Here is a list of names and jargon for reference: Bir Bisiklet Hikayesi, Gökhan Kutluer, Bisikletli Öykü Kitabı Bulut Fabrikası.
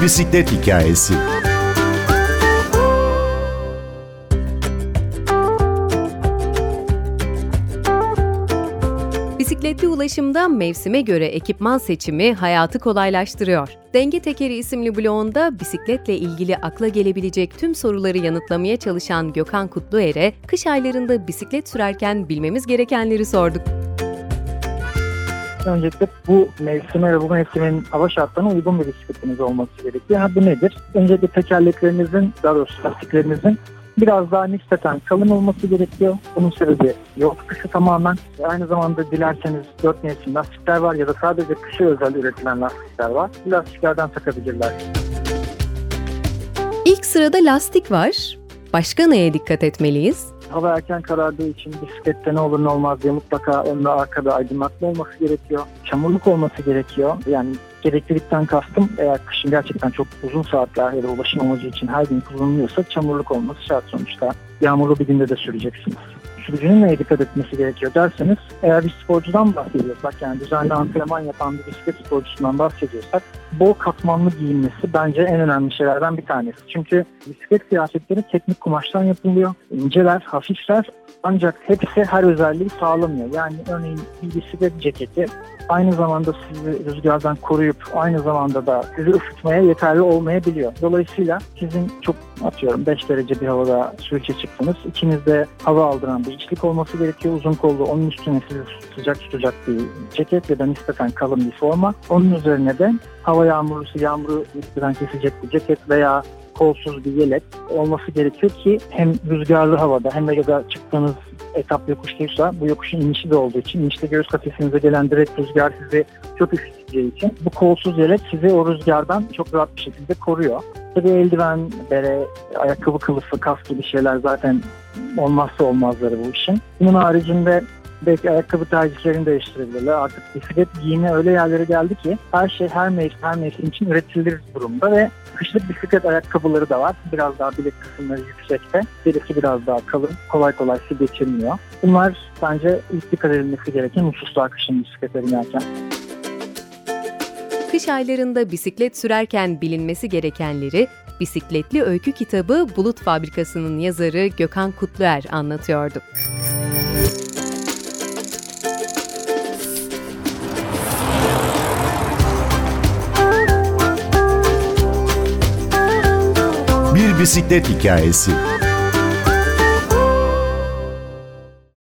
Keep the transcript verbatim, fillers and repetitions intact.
Bir Bisiklet Hikayesi. Bisikletli ulaşımda mevsime göre ekipman seçimi hayatı kolaylaştırıyor. Denge Tekeri isimli bloğunda bisikletle ilgili akla gelebilecek tüm soruları yanıtlamaya çalışan Gökhan Kutluer'e kış aylarında bisiklet sürerken bilmemiz gerekenleri sorduk. Öncelikle bu mevsime ve bu mevsimin hava şartlarına uygun bir bisikletimiz olması gerekiyor. Ha, bu nedir? Öncelikle tekerleklerinizin, daha doğrusu lastiklerinizin biraz daha nispeten kalın olması gerekiyor. Bunun sebebi yol kışı tamamen. Aynı zamanda dilerseniz dört mevsim lastikler var ya da sadece kışa özel üretilen lastikler var. Bu lastiklerden takabilirler. İlk sırada lastik var. Başka neye dikkat etmeliyiz? Hava erken karardığı için bisiklette ne olur ne olmaz diye mutlaka önde arkada aydınlatma olması gerekiyor. Çamurluk olması gerekiyor. Yani gereklilikten kastım, eğer kışın gerçekten çok uzun saatler ya da ulaşım amacı için her gün kullanılıyorsa çamurluk olması şart sonuçta. Yağmurlu bir günde de süreceksiniz. Sürücünün neye dikkat etmesi gerekiyor derseniz, eğer bir sporcudan bahsediyorsak, yani düzenli antrenman yapan bir bisiklet sporcusundan bahsediyorsak, bol katmanlı giyinmesi bence en önemli şeylerden bir tanesi. Çünkü bisiklet kıyafetleri teknik kumaştan yapılıyor, inceler, hafifler, ancak hepsi her özelliği sağlamıyor. Yani örneğin bir bisiklet ceketi aynı zamanda sizi rüzgardan koruyup aynı zamanda da sizi ısıtmaya yeterli olmayabiliyor. Dolayısıyla sizin çok, atıyorum, beş derece bir havada sürüşe çıktınız. İçinizde hava aldıran bir içlik olması gerekiyor. Uzun kollu, onun üstüne sizi sıcak tutacak bir ceket ya da nispeten kalın bir forma. Onun üzerine de hava yağmurlusu, yağmuru nispeten kesecek bir ceket veya kolsuz bir yelek olması gerekiyor ki hem rüzgarlı havada hem de ya da çıktığınız etap yokuşluysa, bu yokuşun inişi de olduğu için, inişte göğüs kafesinize gelen direkt rüzgar sizi çok üşüteceği için bu kolsuz yelek sizi o rüzgardan çok rahat bir şekilde koruyor. Tabii eldiven, bere, ayakkabı kılıfı, kask gibi şeyler zaten olmazsa olmazları bu işin. Bunun haricinde belki ayakkabı tercihlerini değiştirebilirler. Artık bisiklet giyimi öyle yerlere geldi ki her şey her mevsim, her mevsim için üretilir durumda ve kışlık bisiklet ayakkabıları da var. Biraz daha bilek kısımları yüksekte, birisi biraz daha kalın, kolay kolay su geçirmiyor. Bunlar bence ilk dikkat edilmesi gereken hususlar kışın bisikletleri binerken. Kış aylarında bisiklet sürerken bilinmesi gerekenleri Bisikletli Öykü Kitabı Bulut Fabrikası'nın yazarı Gökhan Kutluer anlatıyordu. Bir Bisiklet Hikayesi.